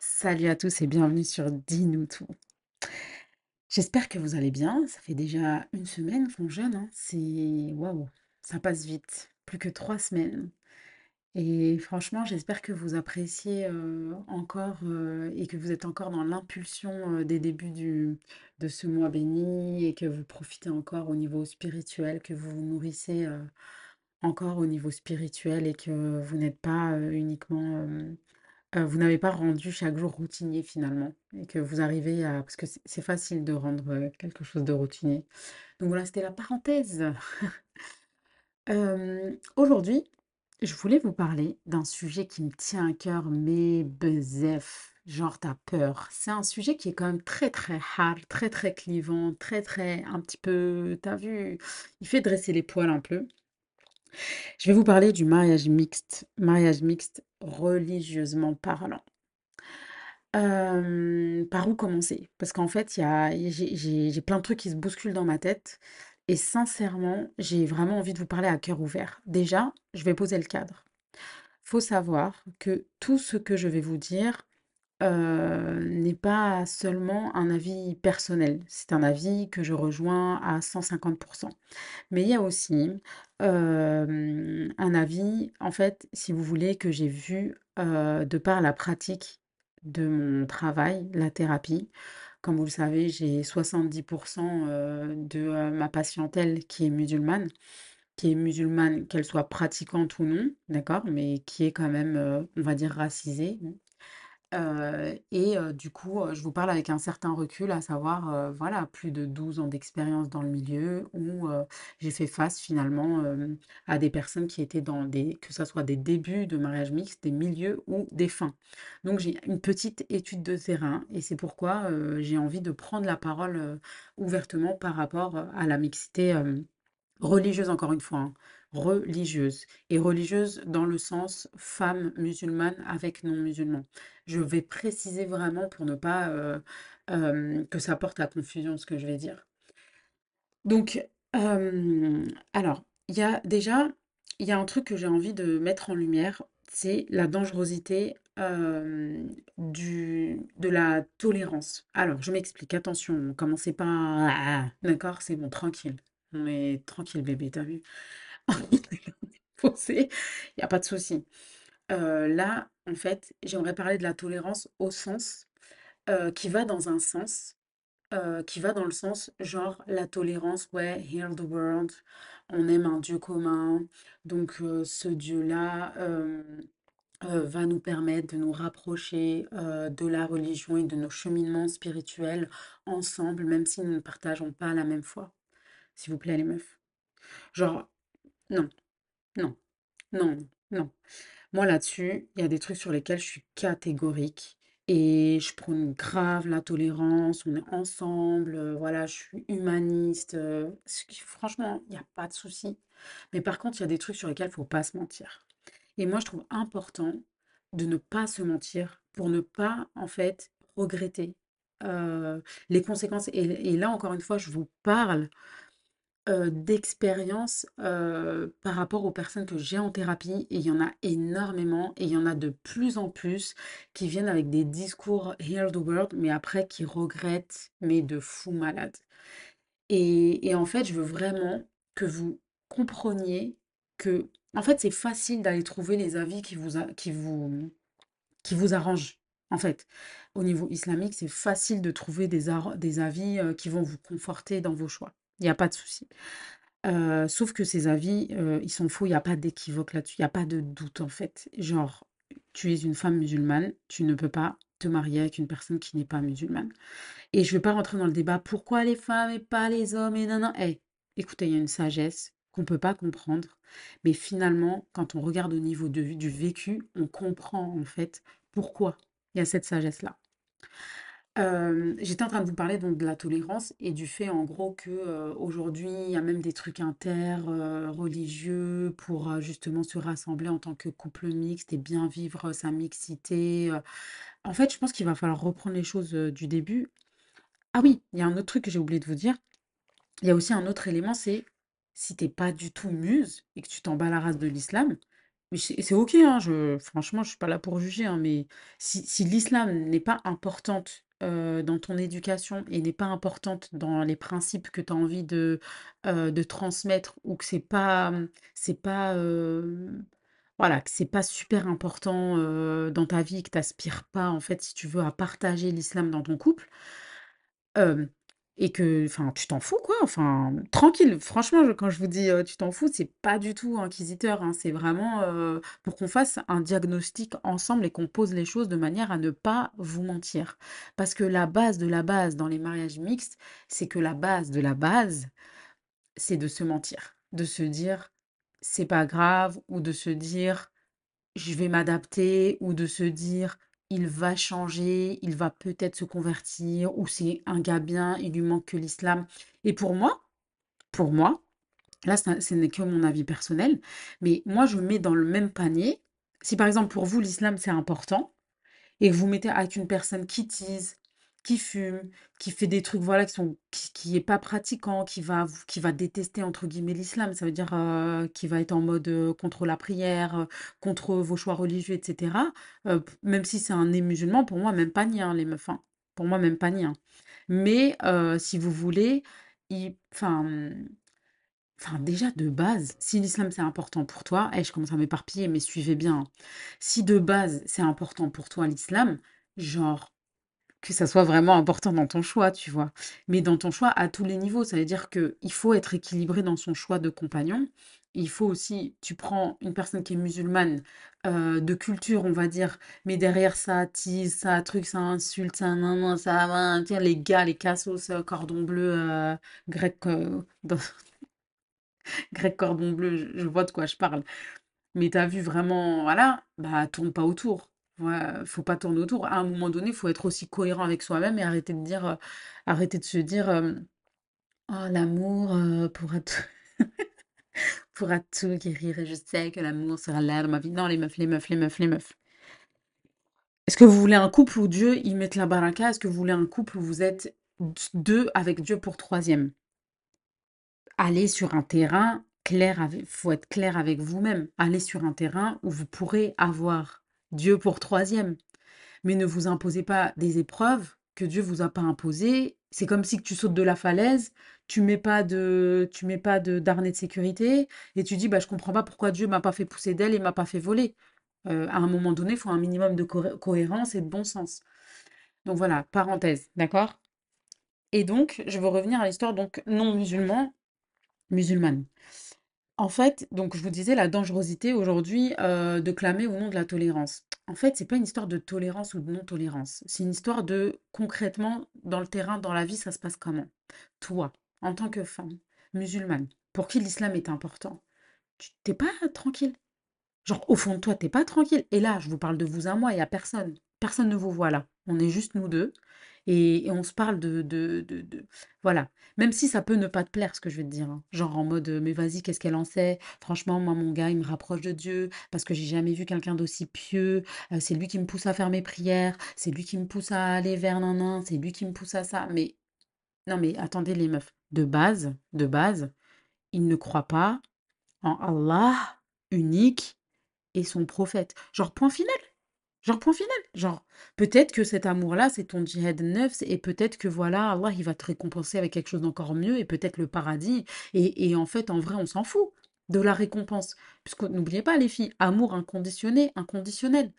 Salut à tous et bienvenue sur Dis-nous tout. J'espère que vous allez bien. Ça fait déjà une semaine qu'on jeûne, hein. C'est waouh, ça passe vite. Plus que 3 semaines. Et franchement, j'espère que vous appréciez encore et que vous êtes encore dans l'impulsion des débuts de ce mois béni et que vous profitez encore au niveau spirituel, que vous vous nourrissez encore au niveau spirituel et que vous n'êtes pas uniquement vous n'avez pas rendu chaque jour routinier finalement et que vous arrivez à... Parce que c'est facile de rendre quelque chose de routinier. Donc voilà, c'était la parenthèse. Aujourd'hui, je voulais vous parler d'un sujet qui me tient à cœur, mais bezef, genre t'as peur. C'est un sujet qui est quand même très très hard, très très clivant, très très un petit peu, t'as vu, il fait dresser les poils un peu. Je vais vous parler du mariage mixte religieusement parlant. Par où commencer? Parce qu'en fait, j'ai plein de trucs qui se bousculent dans ma tête et sincèrement, j'ai vraiment envie de vous parler à cœur ouvert. Déjà, je vais poser le cadre. Faut savoir que tout ce que je vais vous dire n'est pas seulement un avis personnel. C'est un avis que je rejoins à 150%. Mais il y a aussi un avis, en fait, si vous voulez, que j'ai vu de par la pratique de mon travail, la thérapie. Comme vous le savez, j'ai 70% de ma patientèle qui est musulmane, qu'elle soit pratiquante ou non, d'accord, mais qui est quand même, on va dire, racisée. Du coup, je vous parle avec un certain recul, à savoir, voilà, plus de 12 ans d'expérience dans le milieu où j'ai fait face finalement à des personnes qui étaient dans que ce soit des débuts de mariage mixte, des milieux ou des fins. Donc j'ai une petite étude de terrain et c'est pourquoi j'ai envie de prendre la parole ouvertement par rapport à la mixité religieuse, encore une fois, hein. Religieuse. Et religieuse dans le sens femme musulmane avec non-musulman. Je vais préciser vraiment pour ne pas que ça porte à confusion ce que je vais dire. Donc, alors, il y a un truc que j'ai envie de mettre en lumière, c'est la dangerosité de la tolérance. Alors, je m'explique, attention, commencez pas... Ah, d'accord, c'est bon, tranquille. On est tranquille bébé, t'as vu? Il n'y a pas de souci. Là, en fait, j'aimerais parler de la tolérance au sens qui va dans un sens, qui va dans le sens genre la tolérance, ouais, heal the world, on aime un Dieu commun, donc ce Dieu-là va nous permettre de nous rapprocher de la religion et de nos cheminements spirituels ensemble, même si nous ne partageons pas la même foi. S'il vous plaît, les meufs. Genre, non, non, non, non. Moi, là-dessus, il y a des trucs sur lesquels je suis catégorique et je prône grave la tolérance, on est ensemble, voilà, je suis humaniste. Franchement, il n'y a pas de souci. Mais par contre, il y a des trucs sur lesquels il ne faut pas se mentir. Et moi, je trouve important de ne pas se mentir pour ne pas, en fait, regretter les conséquences. Et là, encore une fois, je vous parle d'expérience par rapport aux personnes que j'ai en thérapie, et il y en a énormément et il y en a de plus en plus qui viennent avec des discours heal the world mais après qui regrettent mais de fous malades. Et en fait, je veux vraiment que vous compreniez que en fait, c'est facile d'aller trouver les avis qui vous arrangent. En fait, au niveau islamique, c'est facile de trouver des avis qui vont vous conforter dans vos choix. Il n'y a pas de souci. Sauf que ces avis, ils sont faux, il n'y a pas d'équivoque là-dessus, il n'y a pas de doute en fait. Genre, tu es une femme musulmane, tu ne peux pas te marier avec une personne qui n'est pas musulmane. Et je ne vais pas rentrer dans le débat, pourquoi les femmes et pas les hommes et nanana. Écoutez, il y a une sagesse qu'on ne peut pas comprendre, mais finalement, quand on regarde au niveau du vécu, on comprend en fait pourquoi il y a cette sagesse-là. J'étais en train de vous parler donc de la tolérance et du fait en gros que aujourd'hui il y a même des trucs interreligieux pour justement se rassembler en tant que couple mixte et bien vivre sa mixité. En fait, je pense qu'il va falloir reprendre les choses du début. Ah oui, il y a un autre truc que j'ai oublié de vous dire. Il y a aussi un autre élément, c'est si t'es pas du tout muse et que tu t'en bats la race de l'islam, Mais c'est ok, hein, franchement, je suis pas là pour juger, hein, mais si l'islam n'est pas importante dans ton éducation et n'est pas importante dans les principes que tu as envie de transmettre, ou que c'est pas, voilà, que c'est pas super important dans ta vie, que t'aspires pas, en fait, si tu veux, à partager l'islam dans ton couple, euh, et que, enfin, tu t'en fous, quoi. Enfin, tranquille. Franchement, quand je vous dis tu t'en fous, c'est pas du tout inquisiteur, hein. C'est vraiment pour qu'on fasse un diagnostic ensemble et qu'on pose les choses de manière à ne pas vous mentir. Parce que la base de la base dans les mariages mixtes, c'est que la base de la base, c'est de se mentir, de se dire c'est pas grave, ou de se dire je vais m'adapter, ou de se dire il va changer, il va peut-être se convertir, ou c'est un gars bien, il lui manque que l'islam. Et pour moi, là, ce n'est que mon avis personnel, mais moi, je mets dans le même panier. Si par exemple pour vous, l'islam, c'est important, et que vous mettez avec une personne qui tease, qui fume, qui fait des trucs voilà qui est pas pratiquant, qui va détester entre guillemets l'islam, ça veut dire qui va être en mode contre la prière, contre vos choix religieux, etc. Même si c'est un né musulman, pour moi même pas ni un, les meufs, hein. Pour moi même pas ni un. Mais si vous voulez, il, Enfin, déjà de base, si l'islam c'est important pour toi, je commence à m'éparpiller, mais suivez bien. Si de base c'est important pour toi l'islam, genre que ça soit vraiment important dans ton choix, tu vois. Mais dans ton choix à tous les niveaux, ça veut dire que il faut être équilibré dans son choix de compagnon. Il faut aussi, tu prends une personne qui est musulmane, de culture, on va dire, mais derrière ça tease, ça truc, ça insulte, ça nan, ça va, tiens, les gars, les cassos, cordon bleu, grec, grec cordon bleu, je vois de quoi je parle. Mais t'as vu vraiment, voilà, bah tourne pas autour. Ouais, faut pas tourner autour. À un moment donné, faut être aussi cohérent avec soi-même et arrêter de se dire, oh l'amour pourra tout guérir et je sais que l'amour sera là dans ma vie. Non, les meufs, les meufs, les meufs, les meufs. Est-ce que vous voulez un couple où Dieu y mette la baraka? Est-ce que vous voulez un couple où vous êtes deux avec Dieu pour troisième? Aller sur un terrain clair, faut être clair avec vous-même. Aller sur un terrain où vous pourrez avoir Dieu pour troisième, mais ne vous imposez pas des épreuves que Dieu vous a pas imposées. C'est comme si que tu sautes de la falaise, tu mets pas de harnais de sécurité et tu dis bah je comprends pas pourquoi Dieu m'a pas fait pousser d'ailes et m'a pas fait voler. À un moment donné, il faut un minimum de cohérence et de bon sens. Donc voilà, parenthèse, d'accord? Et donc, je veux revenir à l'histoire donc non musulmane. En fait, donc je vous disais la dangerosité aujourd'hui de clamer au nom de la tolérance. En fait, c'est pas une histoire de tolérance ou de non-tolérance. C'est une histoire de concrètement dans le terrain, dans la vie, ça se passe comment? Toi, en tant que femme musulmane, pour qui l'islam est important, tu t'es pas tranquille. Genre au fond de toi, t'es pas tranquille. Et là, je vous parle de vous à moi, il y a personne. Personne ne vous voit là. On est juste nous deux et on se parle voilà. Même si ça peut ne pas te plaire, ce que je vais te dire, hein. Genre en mode, mais vas-y, qu'est-ce qu'elle en sait? Franchement, moi, mon gars, il me rapproche de Dieu parce que j'ai jamais vu quelqu'un d'aussi pieux. C'est lui qui me pousse à faire mes prières. C'est lui qui me pousse à aller vers nanan. C'est lui qui me pousse à ça. Mais non, mais attendez, les meufs. De base, ils ne croient pas en Allah unique et son prophète. Genre point final. Genre point final. Genre peut-être que cet amour-là, c'est ton djihad nefs et peut-être que voilà, Allah, il va te récompenser avec quelque chose d'encore mieux et peut-être le paradis. Et en fait, en vrai, on s'en fout de la récompense. Puisque n'oubliez pas, les filles, amour inconditionné, inconditionnel.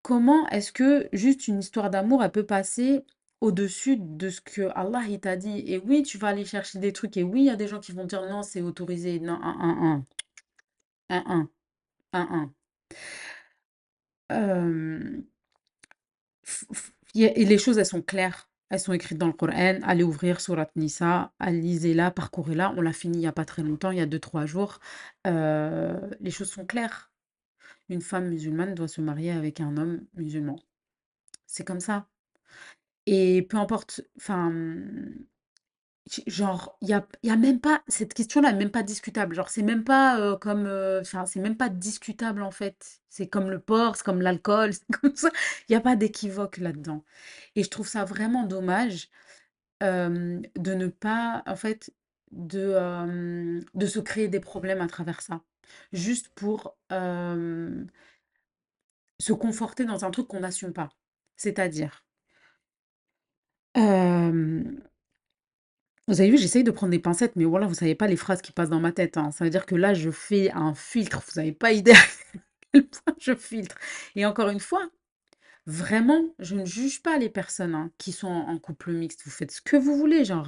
Comment est-ce que juste une histoire d'amour, elle peut passer au-dessus de ce que Allah il t'a dit? Et oui, tu vas aller chercher des trucs. Et oui, il y a des gens qui vont dire non, c'est autorisé. Non, un, un, un. Euh, Et les choses, elles sont claires. Elles sont écrites dans le Coran. Allez ouvrir Surat Nisa, lisez-la, parcourez-la. On l'a fini il n'y a pas très longtemps, il y a 2-3 jours. Les choses sont claires. Une femme musulmane doit se marier avec un homme musulman. C'est comme ça. Et peu importe, enfin, genre, y a même pas, cette question-là est même pas discutable. Genre, c'est même pas comme, enfin, c'est même pas discutable en fait. C'est comme le porc, c'est comme l'alcool, c'est comme ça. Il n'y a pas d'équivoque là-dedans. Et je trouve ça vraiment dommage de ne pas, en fait, de se créer des problèmes à travers ça. juste pour se conforter dans un truc qu'on n'assume pas. C'est-à-dire, euh, vous avez vu, j'essaye de prendre des pincettes, mais voilà, vous savez pas les phrases qui passent dans ma tête, hein. Ça veut dire que là, je fais un filtre, vous n'avez pas idée à quel point je filtre. Et encore une fois, vraiment, je ne juge pas les personnes hein, qui sont en couple mixte. Vous faites ce que vous voulez, genre,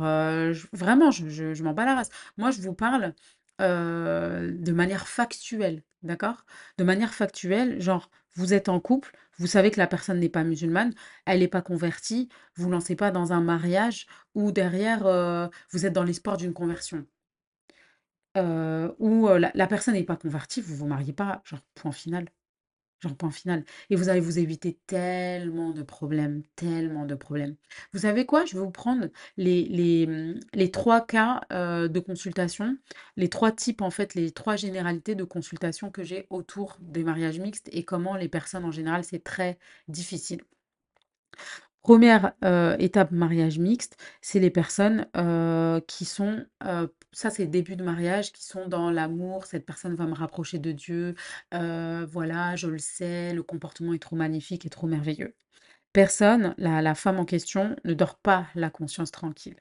vraiment, je m'en bats la race. Moi, je vous parle de manière factuelle, d'accord? De manière factuelle, genre, vous êtes en couple, vous savez que la personne n'est pas musulmane, elle n'est pas convertie, vous lancez pas dans un mariage où derrière, vous êtes dans l'espoir d'une conversion. Où la personne n'est pas convertie, vous vous mariez pas, genre, point final. Genre point final. Et vous allez vous éviter tellement de problèmes, tellement de problèmes. Vous savez quoi? Je vais vous prendre les trois cas de consultation, les trois types en fait, les trois généralités de consultation que j'ai autour des mariages mixtes et comment les personnes en général, c'est très difficile. Première étape mariage mixte, c'est les personnes qui sont, ça c'est début de mariage, qui sont dans l'amour, cette personne va me rapprocher de Dieu, voilà, je le sais, le comportement est trop magnifique et trop merveilleux. Personne, la femme en question, ne dort pas la conscience tranquille.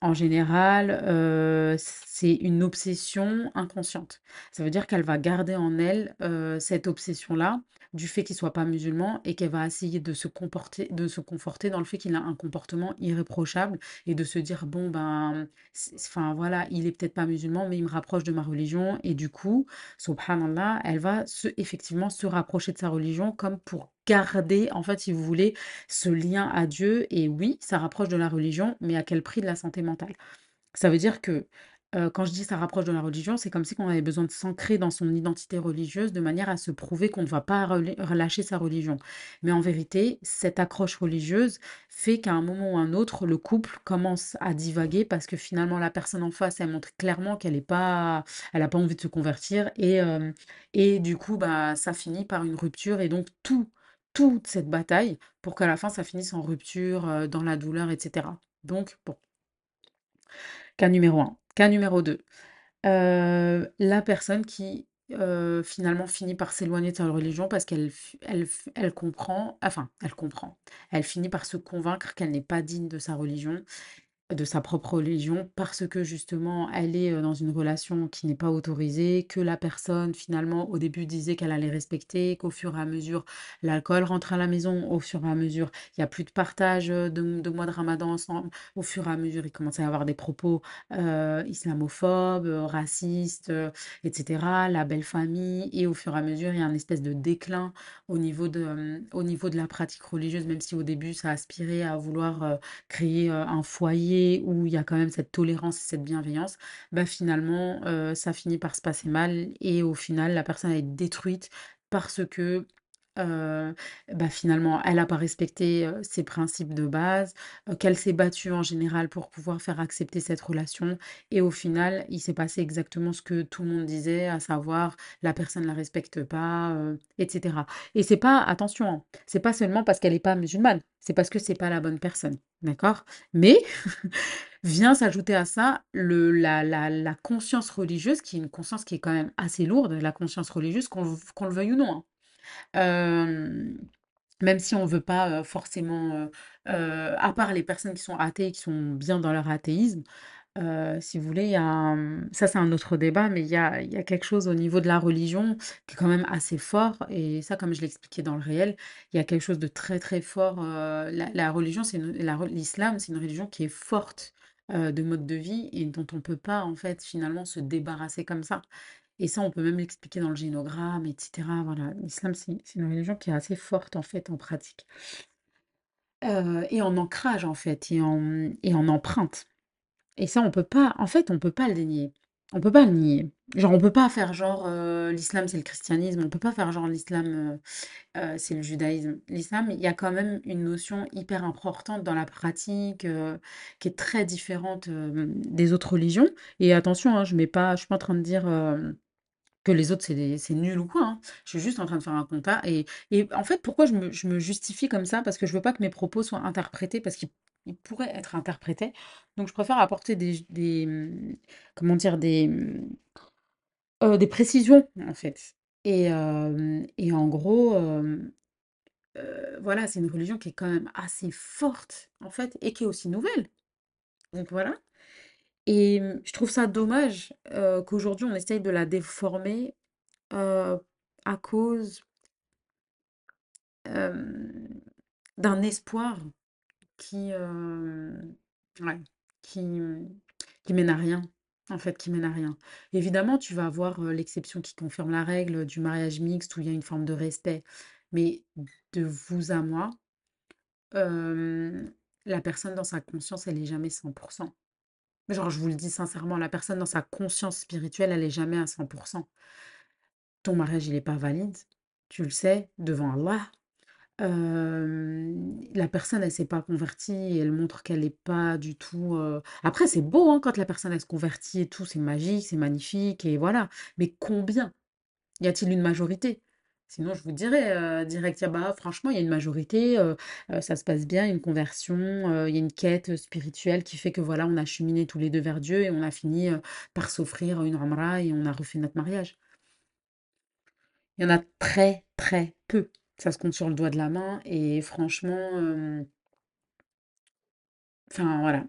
En général, c'est une obsession inconsciente. Ça veut dire qu'elle va garder en elle cette obsession-là du fait qu'il soit pas musulman et qu'elle va essayer de se conforter dans le fait qu'il a un comportement irréprochable et de se dire bon ben, enfin voilà, il est peut-être pas musulman mais il me rapproche de ma religion et du coup, subhanallah, elle va effectivement se rapprocher de sa religion comme pour garder en fait, si vous voulez, ce lien à Dieu. Et oui, ça rapproche de la religion, mais à quel prix de la santé mentale? Ça veut dire que quand je dis ça rapproche de la religion, c'est comme si on avait besoin de s'ancrer dans son identité religieuse de manière à se prouver qu'on ne va pas relâcher sa religion. Mais en vérité, cette accroche religieuse fait qu'à un moment ou un autre, le couple commence à divaguer parce que finalement la personne en face, elle montre clairement qu'elle est pas, elle n'a pas envie de se convertir et du coup, bah, ça finit par une rupture et donc toute cette bataille pour qu'à la fin ça finisse en rupture, dans la douleur, etc. Donc, bon, cas numéro 1. Cas numéro 2. La personne qui finalement finit par s'éloigner de sa religion parce qu'elle comprend, enfin, elle comprend, elle finit par se convaincre qu'elle n'est pas digne de sa religion, de sa propre religion, parce que justement, elle est dans une relation qui n'est pas autorisée, que la personne, finalement, au début disait qu'elle allait respecter, qu'au fur et à mesure, l'alcool rentre à la maison, au fur et à mesure, il n'y a plus de partage de mois de Ramadan ensemble, au fur et à mesure, il commence à y avoir des propos islamophobes, racistes, etc., la belle famille, et au fur et à mesure, il y a un espèce de déclin au niveau de la pratique religieuse, même si au début, ça aspirait à vouloir créer un foyer où il y a quand même cette tolérance et cette bienveillance, bah finalement, ça finit par se passer mal et au final, la personne est détruite parce que euh, bah finalement, elle n'a pas respecté ses principes de base, qu'elle s'est battue en général pour pouvoir faire accepter cette relation. Et au final, il s'est passé exactement ce que tout le monde disait, à savoir la personne ne la respecte pas, etc. Et c'est pas, attention, hein, c'est pas seulement parce qu'elle n'est pas musulmane, c'est parce que c'est pas la bonne personne, d'accord? Mais vient s'ajouter à ça la conscience religieuse, qui est une conscience qui est quand même assez lourde, la conscience religieuse, qu'on le veuille ou non, hein. Euh, Même si on ne veut pas forcément, à part les personnes qui sont athées et qui sont bien dans leur athéisme, si vous voulez, ça c'est un autre débat, mais il y a quelque chose au niveau de la religion qui est quand même assez fort, et ça comme je l'expliquais dans le réel, il y a quelque chose de très très fort, la religion, l'islam, c'est une religion qui est forte de mode de vie et dont on ne peut pas en fait finalement se débarrasser comme ça. Et ça, on peut même l'expliquer dans le génogramme, etc. Voilà, l'islam, c'est une religion qui est assez forte en fait en pratique. Et en ancrage en fait, et en empreinte. Et ça, on peut pas, en fait, on peut pas le dénier. On peut pas le nier. Genre, on peut pas faire genre l'islam c'est le christianisme, on peut pas faire genre l'islam c'est le judaïsme. L'islam, il y a quand même une notion hyper importante dans la pratique qui est très différente des autres religions. Et attention, hein, je suis pas en train de dire que les autres c'est nul ou quoi, hein. Je suis juste en train de faire un constat. Et en fait, pourquoi je me justifie comme ça? Parce que je veux pas que mes propos soient interprétés, parce qu'ils pourraient être interprétés. Donc je préfère apporter comment dire, Des précisions, en fait. Et en gros, voilà, c'est une religion qui est quand même assez forte, en fait, et qui est aussi nouvelle. Donc voilà. Et je trouve ça dommage qu'aujourd'hui, on essaye de la déformer euh, à cause euh, d'un espoir qui, ouais, qui, qui mène à rien. En fait, qui mène à rien. Évidemment, tu vas avoir l'exception qui confirme la règle du mariage mixte où il y a une forme de respect. Mais de vous à moi, euh, la personne dans sa conscience, elle n'est jamais 100%. Genre, je vous le dis sincèrement, la personne dans sa conscience spirituelle, elle n'est jamais à 100%. Ton mariage, il n'est pas valide, tu le sais, devant Allah. La personne, elle s'est pas convertie et elle montre qu'elle n'est pas du tout. Après, c'est beau hein, quand la personne, elle se convertit et tout, c'est magique, c'est magnifique et voilà. Mais combien? Y a-t-il une majorité? Sinon, je vous dirais direct, ah bah, franchement, il y a une majorité, ça se passe bien, il y a une conversion, il y a une quête spirituelle qui fait que voilà, on a cheminé tous les deux vers Dieu et on a fini par s'offrir une Amra et on a refait notre mariage. Il y en a très, très peu. Ça se compte sur le doigt de la main et franchement, enfin voilà.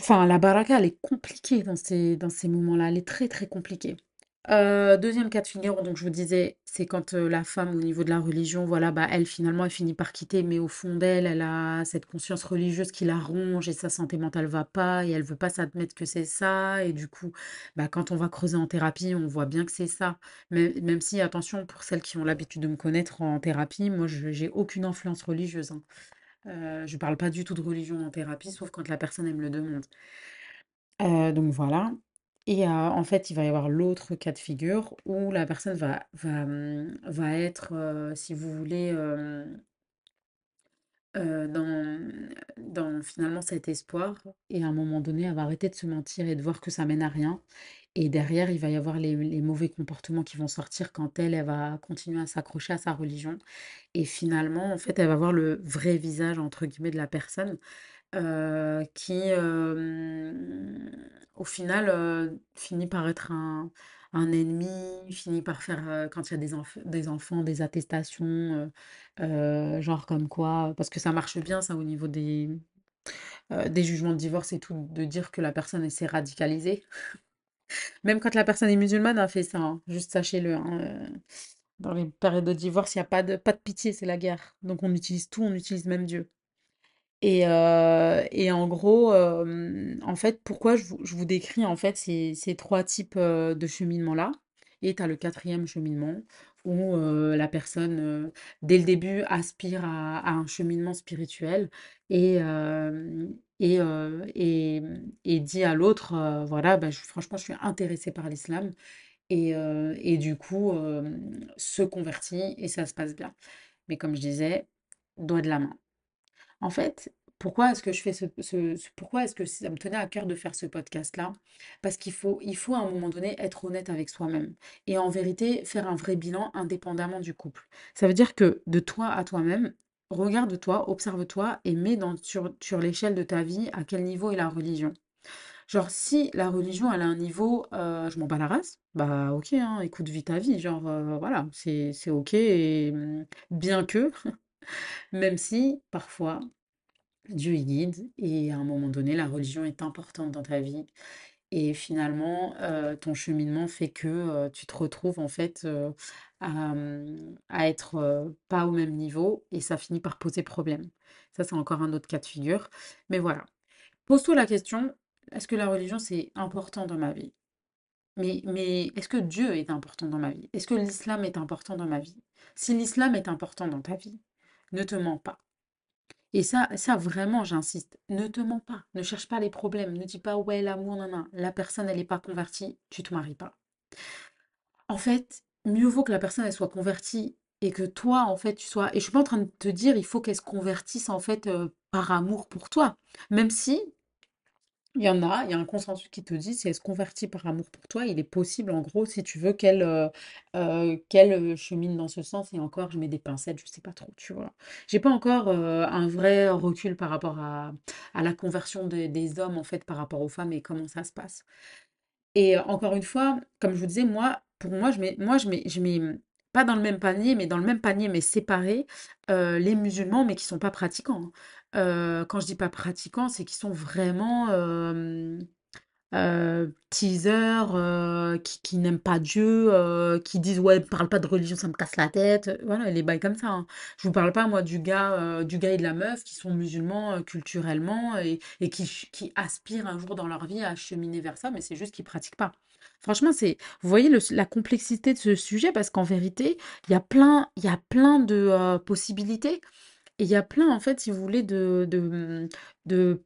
Enfin, la baraka, elle est compliquée dans ces moments-là. Elle est très, très compliquée. Deuxième cas de figure, donc je vous disais, c'est quand la femme, au niveau de la religion, voilà, bah, elle finalement, elle finit par quitter, mais au fond d'elle, elle a cette conscience religieuse qui la ronge et sa santé mentale va pas et elle veut pas s'admettre que c'est ça. Et du coup, bah, quand on va creuser en thérapie, on voit bien que c'est ça. Mais, même si, attention, pour celles qui ont l'habitude de me connaître en thérapie, moi, j'ai aucune influence religieuse, hein. Je parle pas du tout de religion en thérapie, sauf quand la personne, elle me le demande. Donc voilà. Et en fait, il va y avoir l'autre cas de figure où la personne va être, si vous voulez, dans finalement cet espoir. Et à un moment donné, elle va arrêter de se mentir et de voir que ça mène à rien. Et derrière, il va y avoir les mauvais comportements qui vont sortir quand elle va continuer à s'accrocher à sa religion. Et finalement, en fait, elle va voir le vrai visage, entre guillemets, de la personne qui, au final, finit par être un ennemi, finit par faire, quand il y a des enfants, des attestations, genre comme quoi, parce que ça marche bien, ça, au niveau des jugements de divorce et tout, de dire que la personne elle s'est radicalisée. Même quand la personne est musulmane, elle fait ça, hein, juste sachez-le, hein, dans les périodes de divorce, il n'y a pas de pitié, c'est la guerre. Donc on utilise tout, on utilise même Dieu. Et en gros, en fait, pourquoi je vous décris en fait ces trois types de cheminements-là. Et tu as le quatrième cheminement où la personne, dès le début, aspire à un cheminement spirituel et, euh, et, euh, et, et dit à l'autre, voilà, bah, franchement, je suis intéressée par l'islam. Et du coup, se convertit et ça se passe bien. Mais comme je disais, doigt de la main. En fait, pourquoi est-ce que je fais pourquoi est-ce que ça me tenait à cœur de faire ce podcast-là? Parce qu'il faut à un moment donné être honnête avec soi-même et en vérité faire un vrai bilan indépendamment du couple. Ça veut dire que de toi à toi-même, regarde-toi, observe-toi et mets sur l'échelle de ta vie à quel niveau est la religion. Genre, si la religion, elle a un niveau, je m'en bats la race, bah ok, hein, écoute, vis ta vie, genre, voilà, c'est ok, et, bien que, même si parfois, Dieu y guide, et à un moment donné, la religion est importante dans ta vie, et finalement, ton cheminement fait que tu te retrouves en fait à être pas au même niveau, et ça finit par poser problème. Ça, c'est encore un autre cas de figure, mais voilà. Pose-toi la question, est-ce que la religion c'est important dans ma vie? Mais est-ce que Dieu est important dans ma vie? Est-ce que l'islam est important dans ma vie? Si l'islam est important dans ta vie, ne te mens pas. Et ça vraiment, j'insiste, ne te mens pas, ne cherche pas les problèmes, ne dis pas ouais, l'amour, non, la personne elle n'est pas convertie, tu te maries pas. En fait, mieux vaut que la personne elle soit convertie et que toi en fait tu sois. Et je suis pas en train de te dire il faut qu'elle se convertisse en fait par amour pour toi, même si. Il y a un consensus qui te dit si elle se convertit par amour pour toi, il est possible en gros si tu veux qu'elle chemine dans ce sens. Et encore, je mets des pincettes, je sais pas trop, tu vois. J'ai pas encore un vrai recul par rapport à la conversion des hommes en fait par rapport aux femmes et comment ça se passe. Et encore une fois, comme je vous disais, moi, pour moi, je mets pas dans le même panier, mais dans le même panier, mais séparés, les musulmans, mais qui sont pas pratiquants. Quand je dis pas pratiquants, c'est qu'ils sont vraiment teasers, qui n'aiment pas Dieu, qui disent ouais, parle pas de religion, ça me casse la tête. Voilà, les bails comme ça, hein. Je vous parle pas, moi, du gars et de la meuf qui sont musulmans culturellement et qui aspirent un jour dans leur vie à cheminer vers ça, mais c'est juste qu'ils pratiquent pas. Franchement, vous voyez la complexité de ce sujet parce qu'en vérité, il y a plein de possibilités et il y a plein, en fait, si vous voulez, de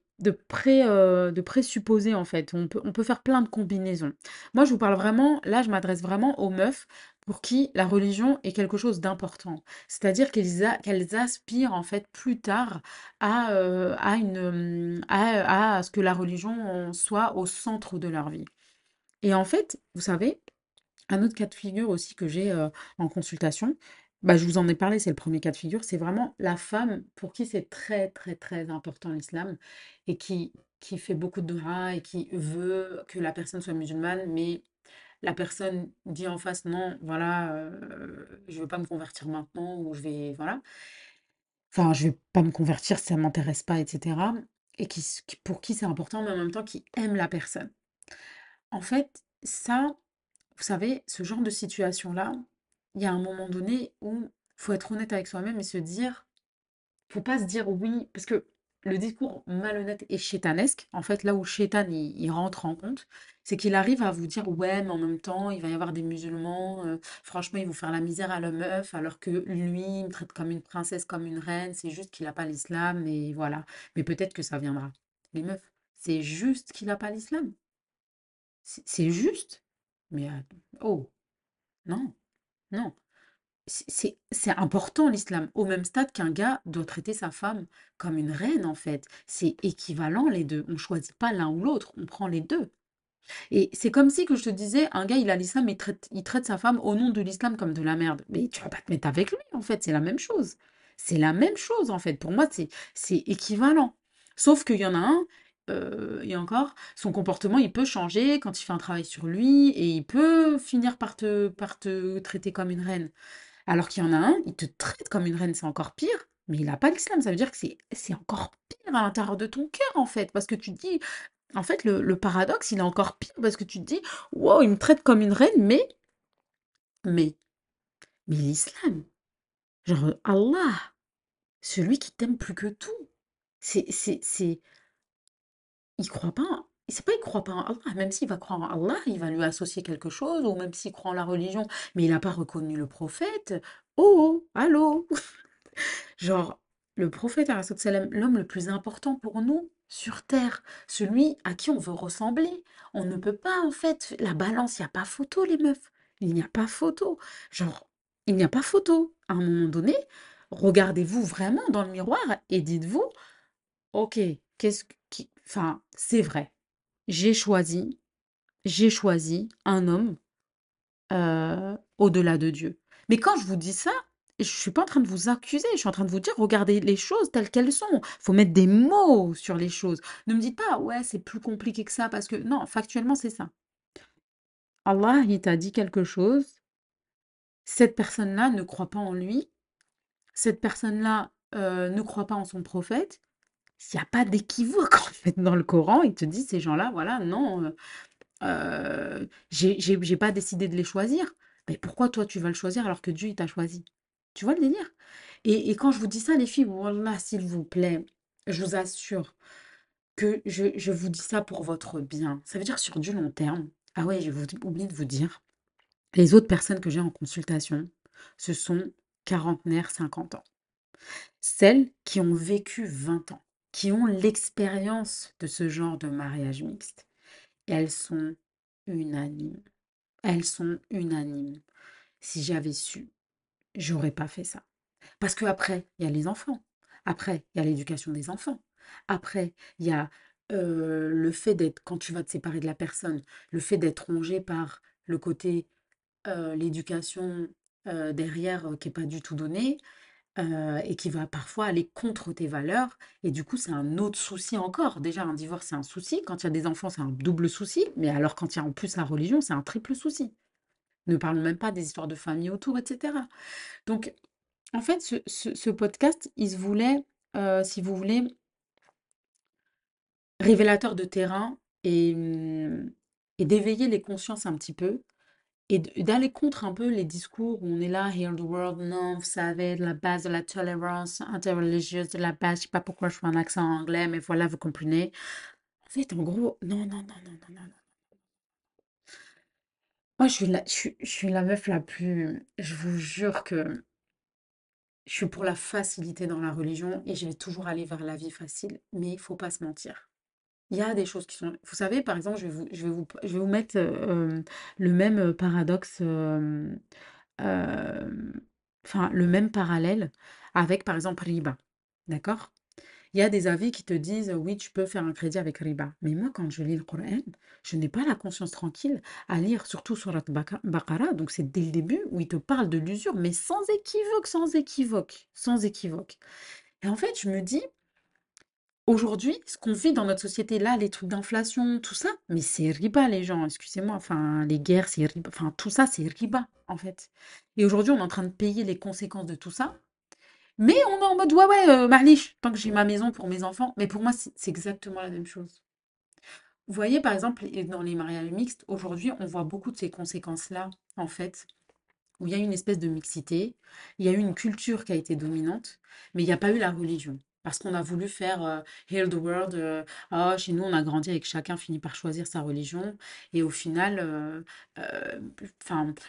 présupposés, en fait. On peut faire plein de combinaisons. Moi, je vous parle vraiment, là, je m'adresse vraiment aux meufs pour qui la religion est quelque chose d'important. C'est-à-dire qu'elles aspirent, en fait, plus tard à ce que la religion soit au centre de leur vie. Et en fait, vous savez, un autre cas de figure aussi que j'ai en consultation, bah, je vous en ai parlé, c'est le premier cas de figure, c'est vraiment la femme pour qui c'est très très très important l'islam et qui fait beaucoup de doha et qui veut que la personne soit musulmane, mais la personne dit en face non, voilà, je veux pas me convertir maintenant ou je vais, voilà, enfin je vais pas me convertir, ça m'intéresse pas, etc. Et pour qui c'est important, mais en même temps qui aime la personne. En fait, ça, vous savez, ce genre de situation-là, il y a un moment donné où faut être honnête avec soi-même et se dire, faut pas se dire oui, parce que le discours malhonnête et chétanesque, en fait, là où chétan il rentre en compte, c'est qu'il arrive à vous dire ouais, mais en même temps, il va y avoir des musulmans, franchement, ils vont faire la misère à la meuf, alors que lui, il me traite comme une princesse, comme une reine, c'est juste qu'il n'a pas l'islam, et voilà. Mais peut-être que ça viendra. Les meufs, c'est juste qu'il n'a pas l'islam. C'est juste, mais oh, non, non. C'est important l'islam, au même stade qu'un gars doit traiter sa femme comme une reine en fait. C'est équivalent les deux, on choisit pas l'un ou l'autre, on prend les deux. Et c'est comme si que je te disais, un gars il a l'islam mais il traite sa femme au nom de l'islam comme de la merde. Mais tu vas pas te mettre avec lui en fait, c'est la même chose. C'est la même chose en fait, pour moi c'est équivalent. Sauf qu'il y en a un, et encore, son comportement, il peut changer quand il fait un travail sur lui et il peut finir par te traiter comme une reine. Alors qu'il y en a un, il te traite comme une reine, c'est encore pire, mais il n'a pas l'islam. Ça veut dire que c'est encore pire à l'intérieur de ton cœur, en fait. Parce que tu te dis, en fait, le paradoxe, il est encore pire parce que tu te dis, wow, il me traite comme une reine, mais l'islam, genre Allah, celui qui t'aime plus que tout, il croit pas, c'est pas il croit pas en Allah, même s'il va croire en Allah, il va lui associer quelque chose, ou même s'il croit en la religion, mais il n'a pas reconnu le prophète, oh, allô. Genre, le prophète, l'homme le plus important pour nous, sur terre, celui à qui on veut ressembler, on ne peut pas en fait, la balance, il n'y a pas photo les meufs, il n'y a pas photo, genre, il n'y a pas photo, à un moment donné, regardez-vous vraiment dans le miroir, et dites-vous, ok, Enfin, c'est vrai. J'ai choisi un homme au-delà de Dieu. Mais quand je vous dis ça, je suis pas en train de vous accuser. Je suis en train de vous dire, regardez les choses telles qu'elles sont. Faut mettre des mots sur les choses. Ne me dites pas, ouais, c'est plus compliqué que ça parce que non, factuellement, c'est ça. Allah, il t'a dit quelque chose. Cette personne-là ne croit pas en lui. Cette personne-là ne croit pas en son prophète. S'il n'y a pas d'équivoque, en fait, dans le Coran, il te dit, ces gens-là, voilà, non, j'ai pas décidé de les choisir. Mais pourquoi, toi, tu vas le choisir alors que Dieu, il t'a choisi? Tu vois le délire? Et quand je vous dis ça, les filles, wallah, s'il vous plaît, je vous assure que je vous dis ça pour votre bien. Ça veut dire sur du long terme. Ah ouais, j'ai oublié de vous dire, les autres personnes que j'ai en consultation, ce sont quarantenaires, 50 ans. Celles qui ont vécu 20 ans, qui ont l'expérience de ce genre de mariage mixte. Et elles sont unanimes. Si j'avais su, j'aurais pas fait ça. Parce qu'après, il y a les enfants. Après, il y a l'éducation des enfants. Après, il y a le fait d'être, quand tu vas te séparer de la personne, le fait d'être rongé par le côté l'éducation derrière qui n'est pas du tout donnée. et qui va parfois aller contre tes valeurs. Et du coup, c'est un autre souci encore. Déjà, un divorce, c'est un souci. Quand il y a des enfants, c'est un double souci. Mais alors, quand il y a en plus la religion, c'est un triple souci. Ne parle même pas des histoires de famille autour, etc. Donc, en fait, ce podcast, il se voulait, si vous voulez, révélateur de terrain et d'éveiller les consciences un petit peu et d'aller contre un peu les discours où on est là, heal the world, non, vous savez, la base de la tolérance interreligieuse, de la base, je sais pas pourquoi je fais un accent anglais, mais voilà, vous comprenez. En fait, en gros, non. Moi, je suis la meuf la plus... Je vous jure que je suis pour la facilité dans la religion et je vais toujours aller vers la vie facile, mais il faut pas se mentir. Il y a des choses qui sont... Vous savez, par exemple, je vais vous mettre le même paradoxe, enfin, le même parallèle avec, par exemple, Riba. D'accord? Il y a des avis qui te disent, oui, tu peux faire un crédit avec Riba. Mais moi, quand je lis le Coran, je n'ai pas la conscience tranquille à lire, surtout Surat Baqara, donc c'est dès le début, où il te parle de l'usure, mais sans équivoque, sans équivoque, sans équivoque. Et en fait, je me dis... Aujourd'hui, ce qu'on vit dans notre société, là, les trucs d'inflation, tout ça, mais c'est riba, les gens, excusez-moi, enfin, les guerres, c'est riba, enfin, tout ça, c'est riba, en fait. Et aujourd'hui, on est en train de payer les conséquences de tout ça, mais on est en mode, ouais, Marliche, tant que j'ai ma maison pour mes enfants, mais pour moi, c'est exactement la même chose. Vous voyez, par exemple, dans les mariages mixtes, aujourd'hui, on voit beaucoup de ces conséquences-là, en fait, où il y a une espèce de mixité, il y a eu une culture qui a été dominante, mais il n'y a pas eu la religion. Parce qu'on a voulu faire « heal the world », chez nous, on a grandi avec chacun, finit par choisir sa religion. Et au final,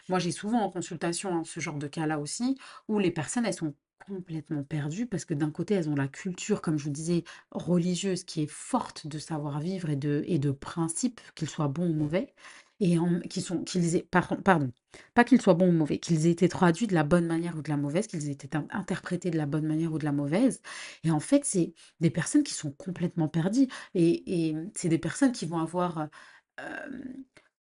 moi, j'ai souvent en consultation ce genre de cas-là aussi, où les personnes, elles sont complètement perdues parce que d'un côté, elles ont la culture, comme je vous disais, religieuse qui est forte de savoir-vivre et de principes, qu'ils soient bons ou mauvais. Pas qu'ils soient bons ou mauvais, qu'ils aient été traduits de la bonne manière ou de la mauvaise, qu'ils aient été interprétés de la bonne manière ou de la mauvaise. Et en fait, c'est des personnes qui sont complètement perdues. Et c'est des personnes qui vont avoir...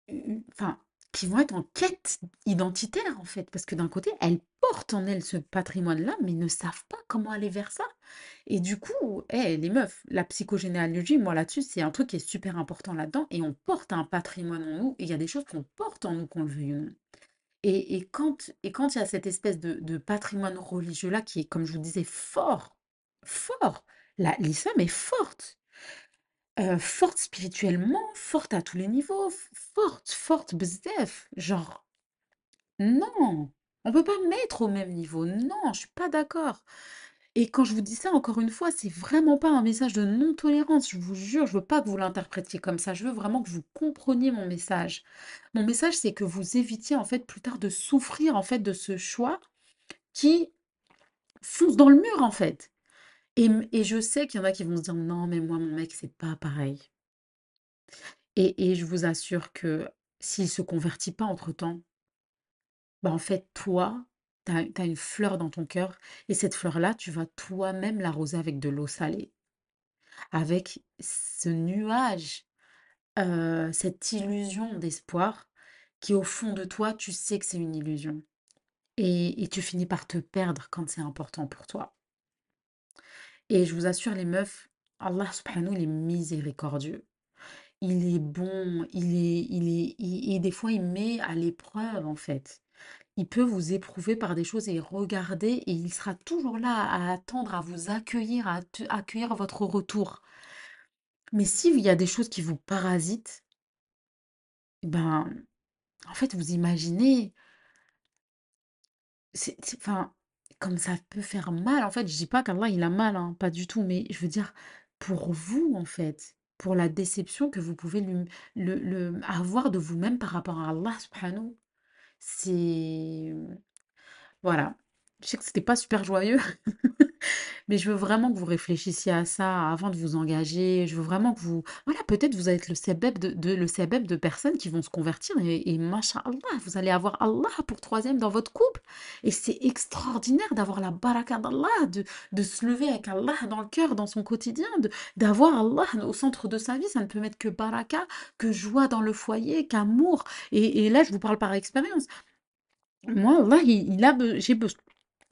qui vont être en quête identitaire, en fait. Parce que d'un côté, elles portent en elles ce patrimoine-là, mais ne savent pas comment aller vers ça. Et du coup, les meufs, la psychogénéalogie, moi là-dessus, c'est un truc qui est super important là-dedans. Et on porte un patrimoine en nous. Il y a des choses qu'on porte en nous, qu'on le veuille ou non. Et quand il y a cette espèce de patrimoine religieux-là qui est, comme je vous disais, fort. L'islam est forte. Forte spirituellement, forte à tous les niveaux, forte bzef, genre, non, on peut pas mettre au même niveau, non, je suis pas d'accord. Et quand je vous dis ça, encore une fois, c'est vraiment pas un message de non-tolérance, je vous jure, je veux pas que vous l'interprétiez comme ça, je veux vraiment que vous compreniez mon message. Mon message, c'est que vous évitiez, en fait, plus tard de souffrir, en fait, de ce choix qui fonce dans le mur, en fait. Et je sais qu'il y en a qui vont se dire « Non, mais moi, mon mec, c'est pas pareil. » Et je vous assure que s'il se convertit pas entre-temps, bah en fait, toi, t'as une fleur dans ton cœur. Et cette fleur-là, tu vas toi-même l'arroser avec de l'eau salée. Avec ce nuage, cette illusion d'espoir qui, au fond de toi, tu sais que c'est une illusion. Et tu finis par te perdre quand c'est important pour toi. Et je vous assure, les meufs, Allah subhanahu, il est miséricordieux. Il est bon, et des fois, il met à l'épreuve, en fait. Il peut vous éprouver par des choses et regarder, et il sera toujours là à attendre, à vous accueillir, à accueillir votre retour. Mais s'il y a des choses qui vous parasitent, ben, en fait, vous imaginez... Comme ça peut faire mal, en fait, je dis pas qu'Allah il a mal, hein, pas du tout, mais je veux dire, pour vous en fait, pour la déception que vous pouvez avoir de vous-même par rapport à Allah subhanahu, c'est... Voilà, je sais que c'était pas super joyeux, mais je veux vraiment que vous réfléchissiez à ça avant de vous engager, je veux vraiment que vous... Voilà, peut-être vous êtes le sebeb de personnes qui vont se convertir et masha'Allah, vous allez avoir Allah pour troisième dans votre couple. Et c'est extraordinaire d'avoir la baraka d'Allah, de se lever avec Allah dans le cœur, dans son quotidien, d'avoir Allah au centre de sa vie, ça ne peut mettre que baraka, que joie dans le foyer, qu'amour. Et là, je vous parle par expérience. Moi, Allah, j'ai besoin...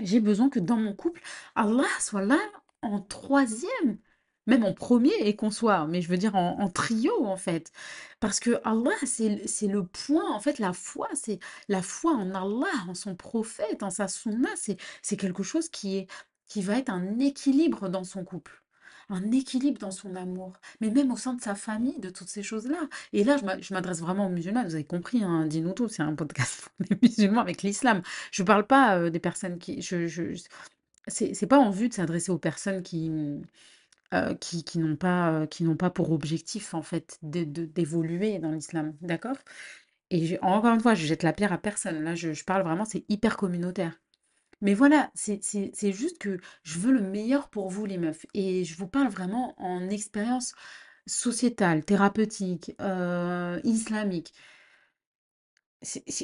J'ai besoin que dans mon couple, Allah soit là en troisième, même en premier, et qu'on soit, mais je veux dire en trio en fait. Parce que Allah, c'est le point, en fait, la foi, c'est la foi en Allah, en son prophète, en sa sunna, c'est quelque chose qui va être un équilibre dans son couple. Un équilibre dans son amour, mais même au sein de sa famille, de toutes ces choses-là. Et là, je m'adresse vraiment aux musulmans, vous avez compris, hein, dis-nous tout, c'est un podcast pour les musulmans avec l'islam. Je ne parle pas des personnes qui... c'est pas en vue de s'adresser aux personnes qui n'ont pas pour objectif, en fait, d'évoluer dans l'islam, d'accord? Et encore une fois, je jette la pierre à personne. Là, je parle vraiment, c'est hyper communautaire. Mais voilà, c'est juste que je veux le meilleur pour vous, les meufs. Et je vous parle vraiment en expérience sociétale, thérapeutique, islamique.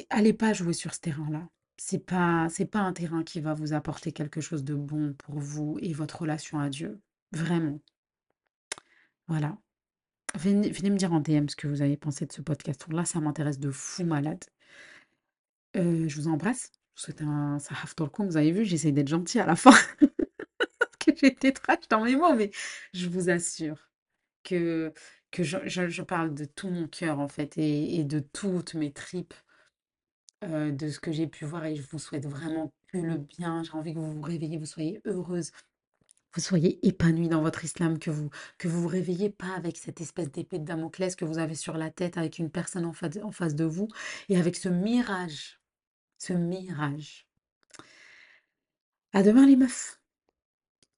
Allez pas jouer sur ce terrain-là. C'est pas un terrain qui va vous apporter quelque chose de bon pour vous et votre relation à Dieu. Vraiment. Voilà. Venez me dire en DM ce que vous avez pensé de ce podcast. Là, ça m'intéresse de fou malade. Je vous embrasse. Je vous souhaite un Sahaf Tolkoum. Vous avez vu, j'essaye d'être gentille à la fin. Parce que j'ai été trash dans mes mots, mais je vous assure que je parle de tout mon cœur, en fait, et de toutes mes tripes, de ce que j'ai pu voir. Et je vous souhaite vraiment que le bien. J'ai envie que vous vous réveilliez, vous soyez heureuse, vous soyez épanouie dans votre islam, que vous vous réveillez pas avec cette espèce d'épée de Damoclès que vous avez sur la tête, avec une personne en face de vous, et avec ce mirage. À demain, les meufs!